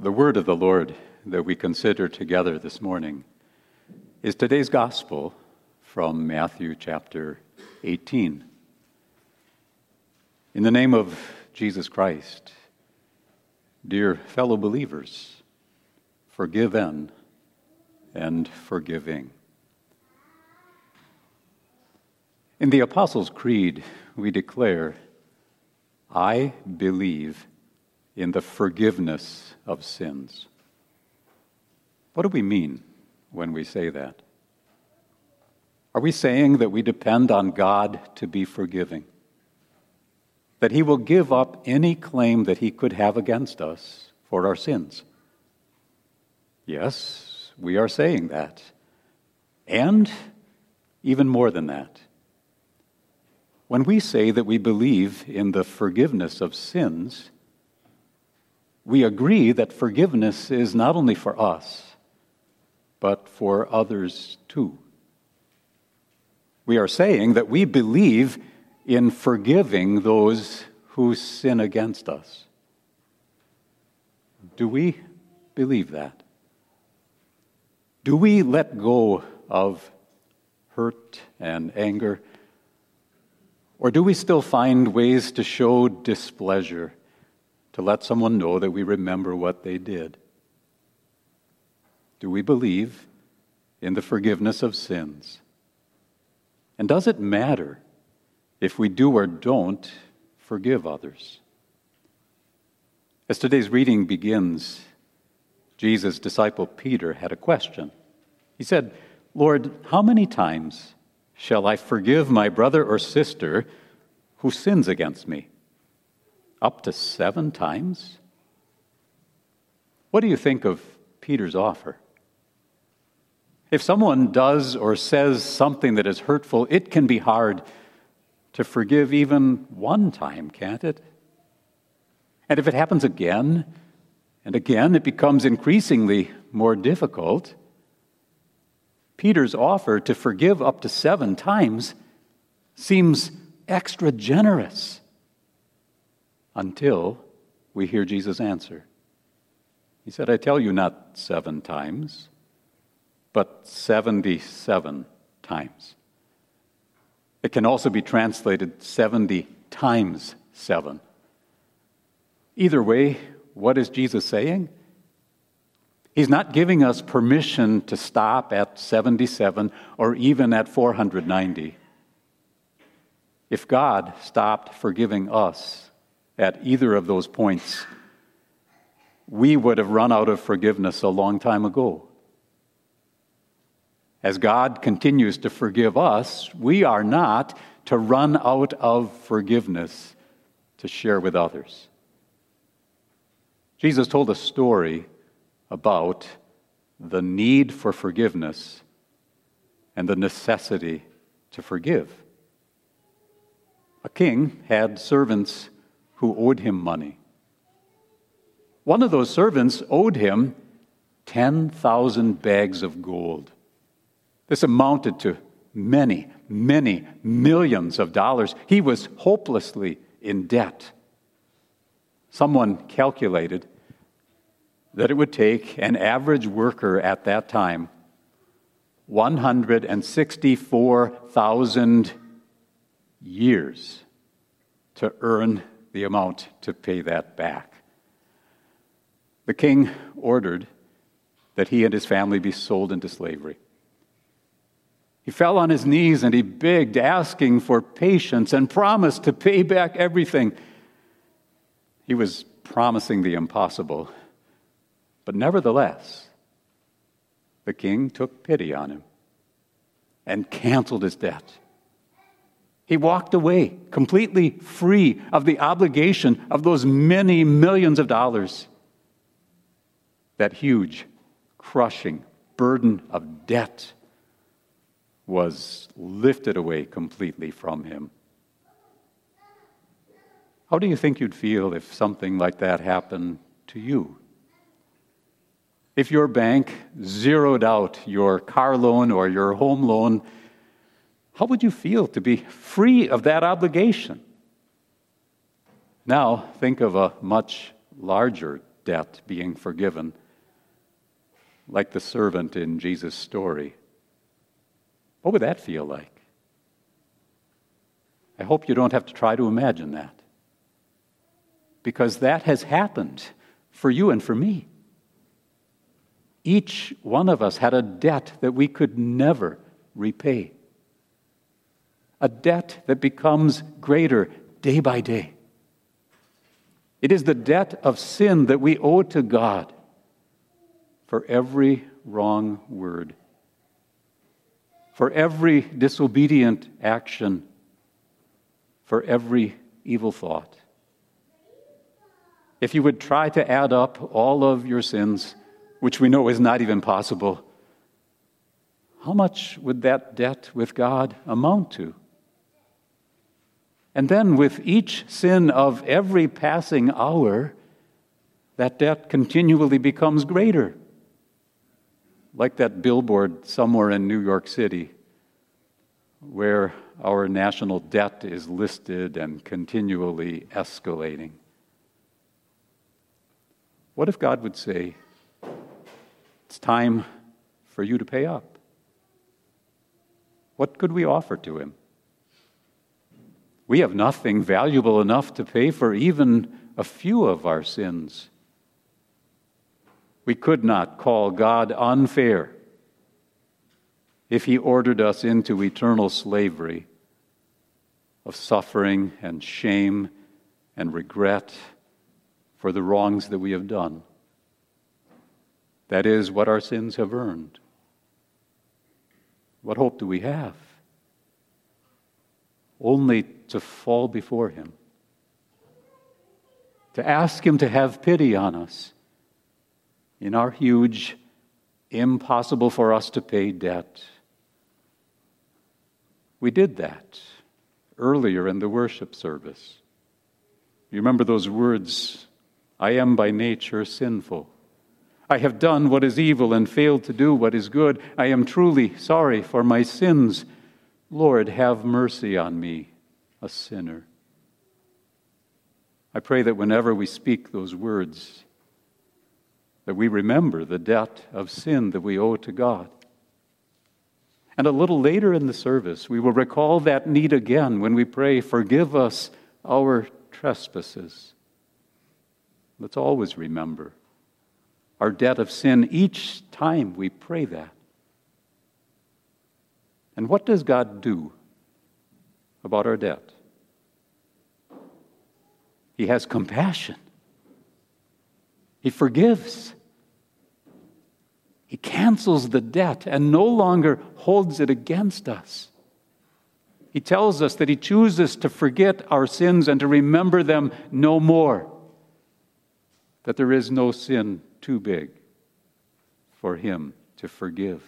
The word of the Lord that we consider together this morning is today's gospel from Matthew chapter 18. In the name of Jesus Christ, dear fellow believers, forgiven and forgiving. In the Apostles' Creed, we declare, I believe in the forgiveness of sins. What do we mean when we say that? Are we saying that we depend on God to be forgiving? That He will give up any claim that He could have against us for our sins? Yes, we are saying that. And even more than that. When we say that we believe in the forgiveness of sins, we agree that forgiveness is not only for us, but for others too. We are saying that we believe in forgiving those who sin against us. Do we believe that? Do we let go of hurt and anger? Or do we still find ways to show displeasure? To let someone know that we remember what they did? Do we believe in the forgiveness of sins? And does it matter if we do or don't forgive others? As today's reading begins, Jesus' disciple Peter had a question. He said, Lord, how many times shall I forgive my brother or sister who sins against me? Up to 7 times? What do you think of Peter's offer? If someone does or says something that is hurtful, it can be hard to forgive even 1 time, can't it? And if it happens again and again, it becomes increasingly more difficult. Peter's offer to forgive up to 7 times seems extra generous. Until we hear Jesus' answer. He said, I tell you, not 7 times, but 77 times. It can also be translated 70 times 7. Either way, what is Jesus saying? He's not giving us permission to stop at 77 or even at 490. If God stopped forgiving us, at either of those points, we would have run out of forgiveness a long time ago. As God continues to forgive us, we are not to run out of forgiveness to share with others. Jesus told a story about the need for forgiveness and the necessity to forgive. A king had servants who owed him money. One of those servants owed him 10,000 bags of gold. This amounted to many, many millions of dollars. He was hopelessly in debt. Someone calculated that it would take an average worker at that time 164,000 years to earn the amount to pay that back. The king ordered that he and his family be sold into slavery. He fell on his knees and he begged, asking for patience and promised to pay back everything. He was promising the impossible, but nevertheless, the king took pity on him and canceled his debt. He walked away completely free of the obligation of those many millions of dollars. That huge, crushing burden of debt was lifted away completely from him. How do you think you'd feel if something like that happened to you? If your bank zeroed out your car loan or your home loan, how would you feel to be free of that obligation? Now, think of a much larger debt being forgiven, like the servant in Jesus' story, what would that feel like? I hope you don't have to try to imagine that, because that has happened for you and for me. Each one of us had a debt that we could never repay, a debt that becomes greater day by day. It is the debt of sin that we owe to God for every wrong word, for every disobedient action, for every evil thought. If you would try to add up all of your sins, which we know is not even possible, how much would that debt with God amount to? And then with each sin of every passing hour, that debt continually becomes greater. Like that billboard somewhere in New York City where our national debt is listed and continually escalating. What if God would say, it's time for you to pay up? What could we offer to him? We have nothing valuable enough to pay for even a few of our sins. We could not call God unfair if he ordered us into eternal slavery of suffering and shame and regret for the wrongs that we have done. That is what our sins have earned. What hope do we have? Only to fall before him, to ask him to have pity on us in our huge, impossible for us to pay debt. We did that earlier in the worship service. You remember those words, I am by nature sinful. I have done what is evil and failed to do what is good. I am truly sorry for my sins. Lord, have mercy on me, a sinner. I pray that whenever we speak those words, that we remember the debt of sin that we owe to God. And a little later in the service, we will recall that need again when we pray, forgive us our trespasses. Let's always remember our debt of sin each time we pray that. And what does God do about our debt? He has compassion. He forgives. He cancels the debt and no longer holds it against us. He tells us that he chooses to forget our sins and to remember them no more, that there is no sin too big for him to forgive.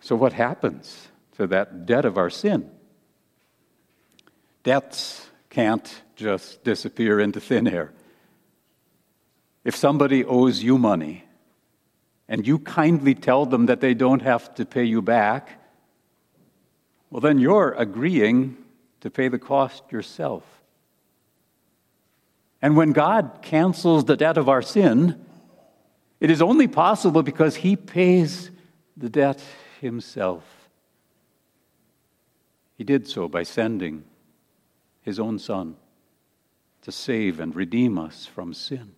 So what happens to that debt of our sin? Debts can't just disappear into thin air. If somebody owes you money and you kindly tell them that they don't have to pay you back, well, then you're agreeing to pay the cost yourself. And when God cancels the debt of our sin, it is only possible because he pays the debt himself. He did so by sending his own Son to save and redeem us from sin.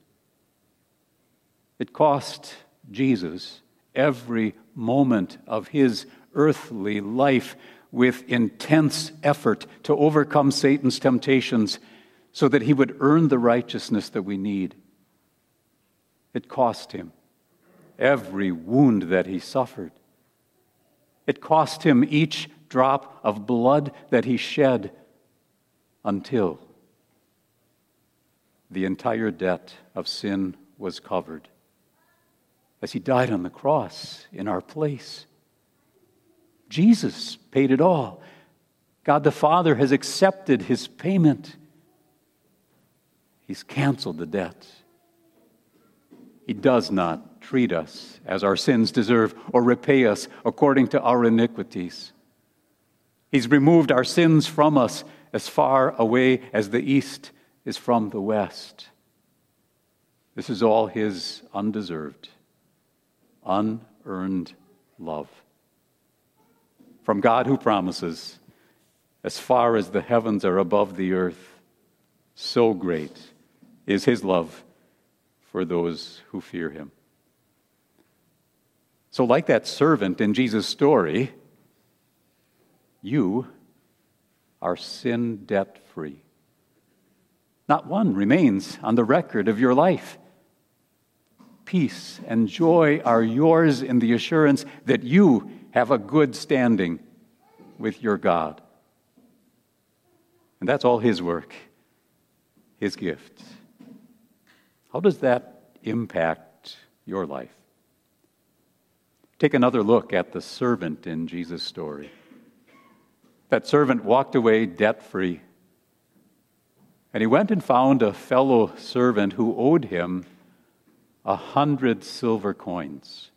It cost Jesus every moment of his earthly life with intense effort to overcome Satan's temptations so that he would earn the righteousness that we need. It cost him every wound that he suffered. It cost him each drop of blood that he shed until the entire debt of sin was covered as he died on the cross in our place. Jesus paid it all. God the Father has accepted his payment. He's canceled the debt. He does not treat us as our sins deserve or repay us according to our iniquities. He's removed our sins from us as far away as the east is from the west. This is all his undeserved, unearned love. From God who promises, as far as the heavens are above the earth, so great is his love for those who fear him. So like that servant in Jesus' story, you are sin debt-free. Not one remains on the record of your life. Peace and joy are yours in the assurance that you have a good standing with your God. And that's all his work, his gift. How does that impact your life? Take another look at the servant in Jesus' story. That servant walked away debt-free. And he went and found a fellow servant who owed him 100 silver coins,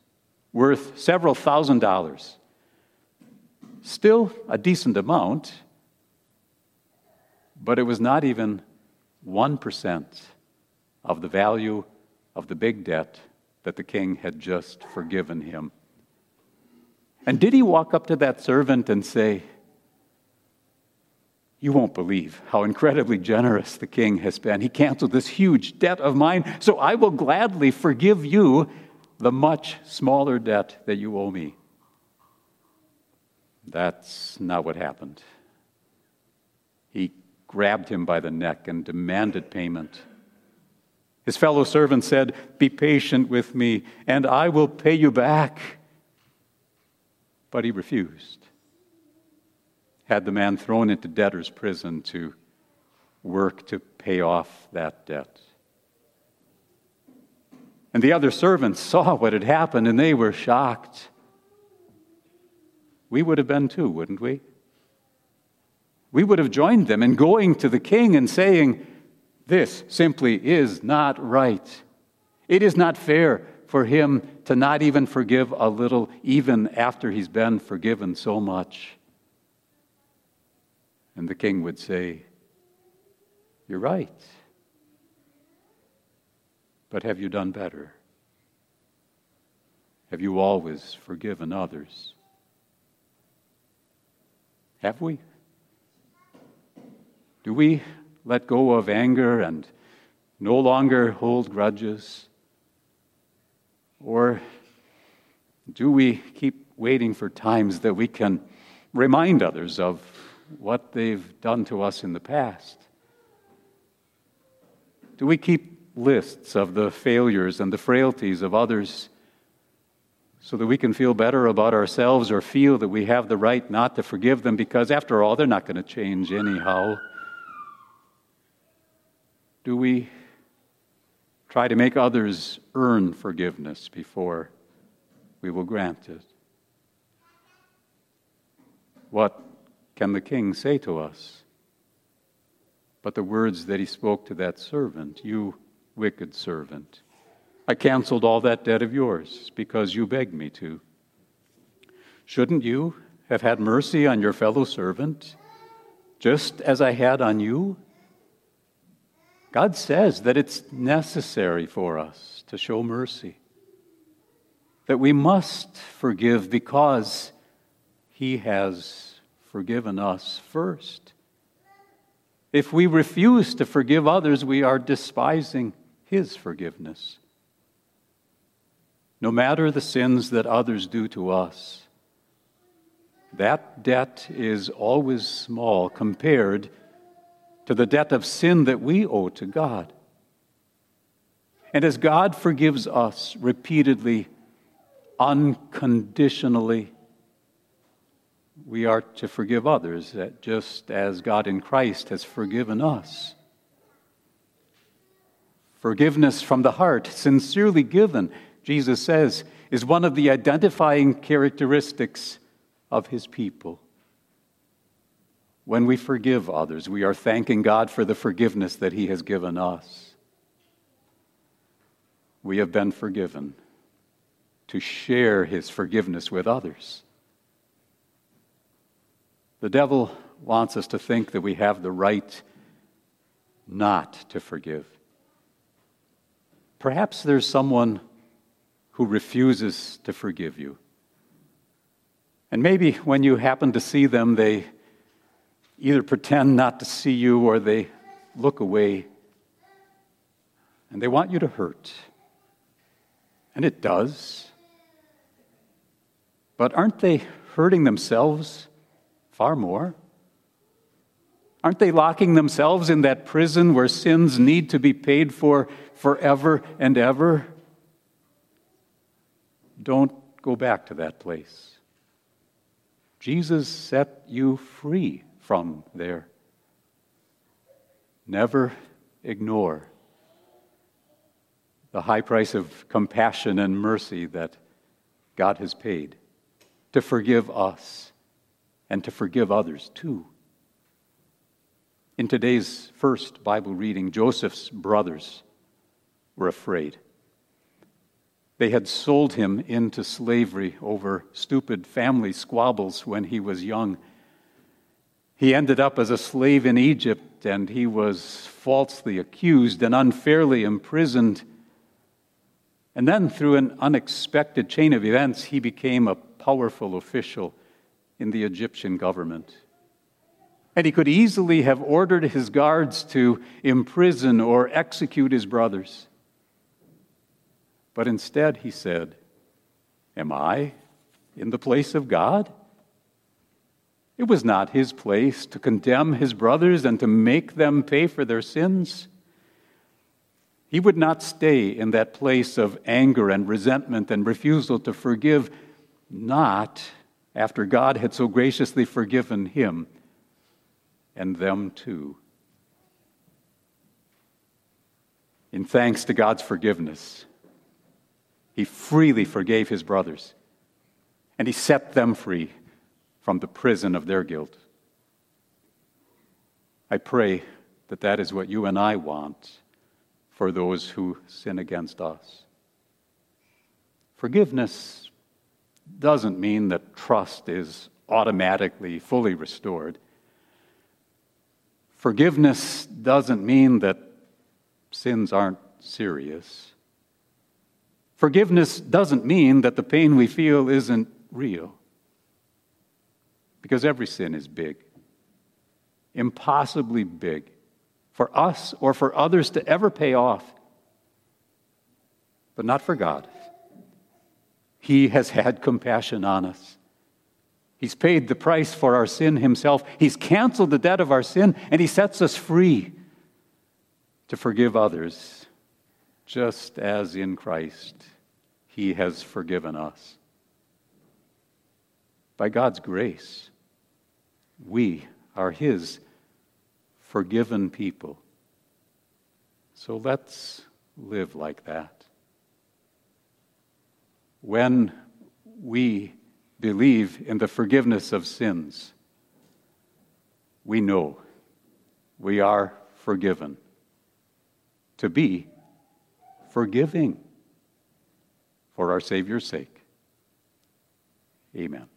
worth several $1,000. Still a decent amount, but it was not even 1% of the value of the big debt that the king had just forgiven him. And did he walk up to that servant and say, "You won't believe how incredibly generous the king has been. He canceled this huge debt of mine, so I will gladly forgive you the much smaller debt that you owe me"? That's not what happened. He grabbed him by the neck and demanded payment. His fellow servant said, "Be patient with me, and I will pay you back." But he refused. Had the man thrown into debtor's prison to work to pay off that debt. And the other servants saw what had happened, and they were shocked. We would have been too, wouldn't we? We would have joined them in going to the king and saying, "This simply is not right. It is not fair for him to not even forgive a little, even after he's been forgiven so much." And the king would say, "You're right. But have you done better? Have you always forgiven others?" Have we? Do we let go of anger and no longer hold grudges? Or do we keep waiting for times that we can remind others of what they've done to us in the past? Do we keep lists of the failures and the frailties of others so that we can feel better about ourselves or feel that we have the right not to forgive them because, after all, they're not going to change anyhow? Do we try to make others earn forgiveness before we will grant it? What can the king say to us but the words that he spoke to that servant? "You wicked servant, I canceled all that debt of yours because you begged me to. Shouldn't you have had mercy on your fellow servant just as I had on you?" God says that it's necessary for us to show mercy, that we must forgive because he has forgiven us first. If we refuse to forgive others, we are despising his forgiveness. No matter the sins that others do to us, that debt is always small compared to the debt of sin that we owe to God. And as God forgives us repeatedly, unconditionally, we are to forgive others just as God in Christ has forgiven us. Forgiveness from the heart, sincerely given, Jesus says, is one of the identifying characteristics of his people. When we forgive others, we are thanking God for the forgiveness that he has given us. We have been forgiven to share his forgiveness with others. The devil wants us to think that we have the right not to forgive. Perhaps there's someone who refuses to forgive you. And maybe when you happen to see them, they either pretend not to see you or they look away. And they want you to hurt. And it does. But aren't they hurting themselves far more? Aren't they locking themselves in that prison where sins need to be paid for forever and ever? Don't go back to that place. Jesus set you free from there. Never ignore the high price of compassion and mercy that God has paid to forgive us and to forgive others too. In today's first Bible reading, Joseph's brothers were afraid. They had sold him into slavery over stupid family squabbles when he was young. He ended up as a slave in Egypt, and he was falsely accused and unfairly imprisoned. And then, through an unexpected chain of events, he became a powerful official in the Egyptian government. And he could easily have ordered his guards to imprison or execute his brothers. But instead, he said, "Am I in the place of God?" It was not his place to condemn his brothers and to make them pay for their sins. He would not stay in that place of anger and resentment and refusal to forgive, not after God had so graciously forgiven him and them too. In thanks to God's forgiveness, he freely forgave his brothers, and he set them free from the prison of their guilt. I pray that that is what you and I want for those who sin against us. Forgiveness doesn't mean that trust is automatically fully restored. Forgiveness doesn't mean that sins aren't serious. Forgiveness doesn't mean that the pain we feel isn't real, because every sin is big, impossibly big, for us or for others to ever pay off, but not for God. He has had compassion on us. He's paid the price for our sin himself. He's canceled the debt of our sin, and he sets us free to forgive others, just as in Christ he has forgiven us. By God's grace, we are his forgiven people. So let's live like that. When we believe in the forgiveness of sins, we know we are forgiven to be forgiving for our Savior's sake. Amen.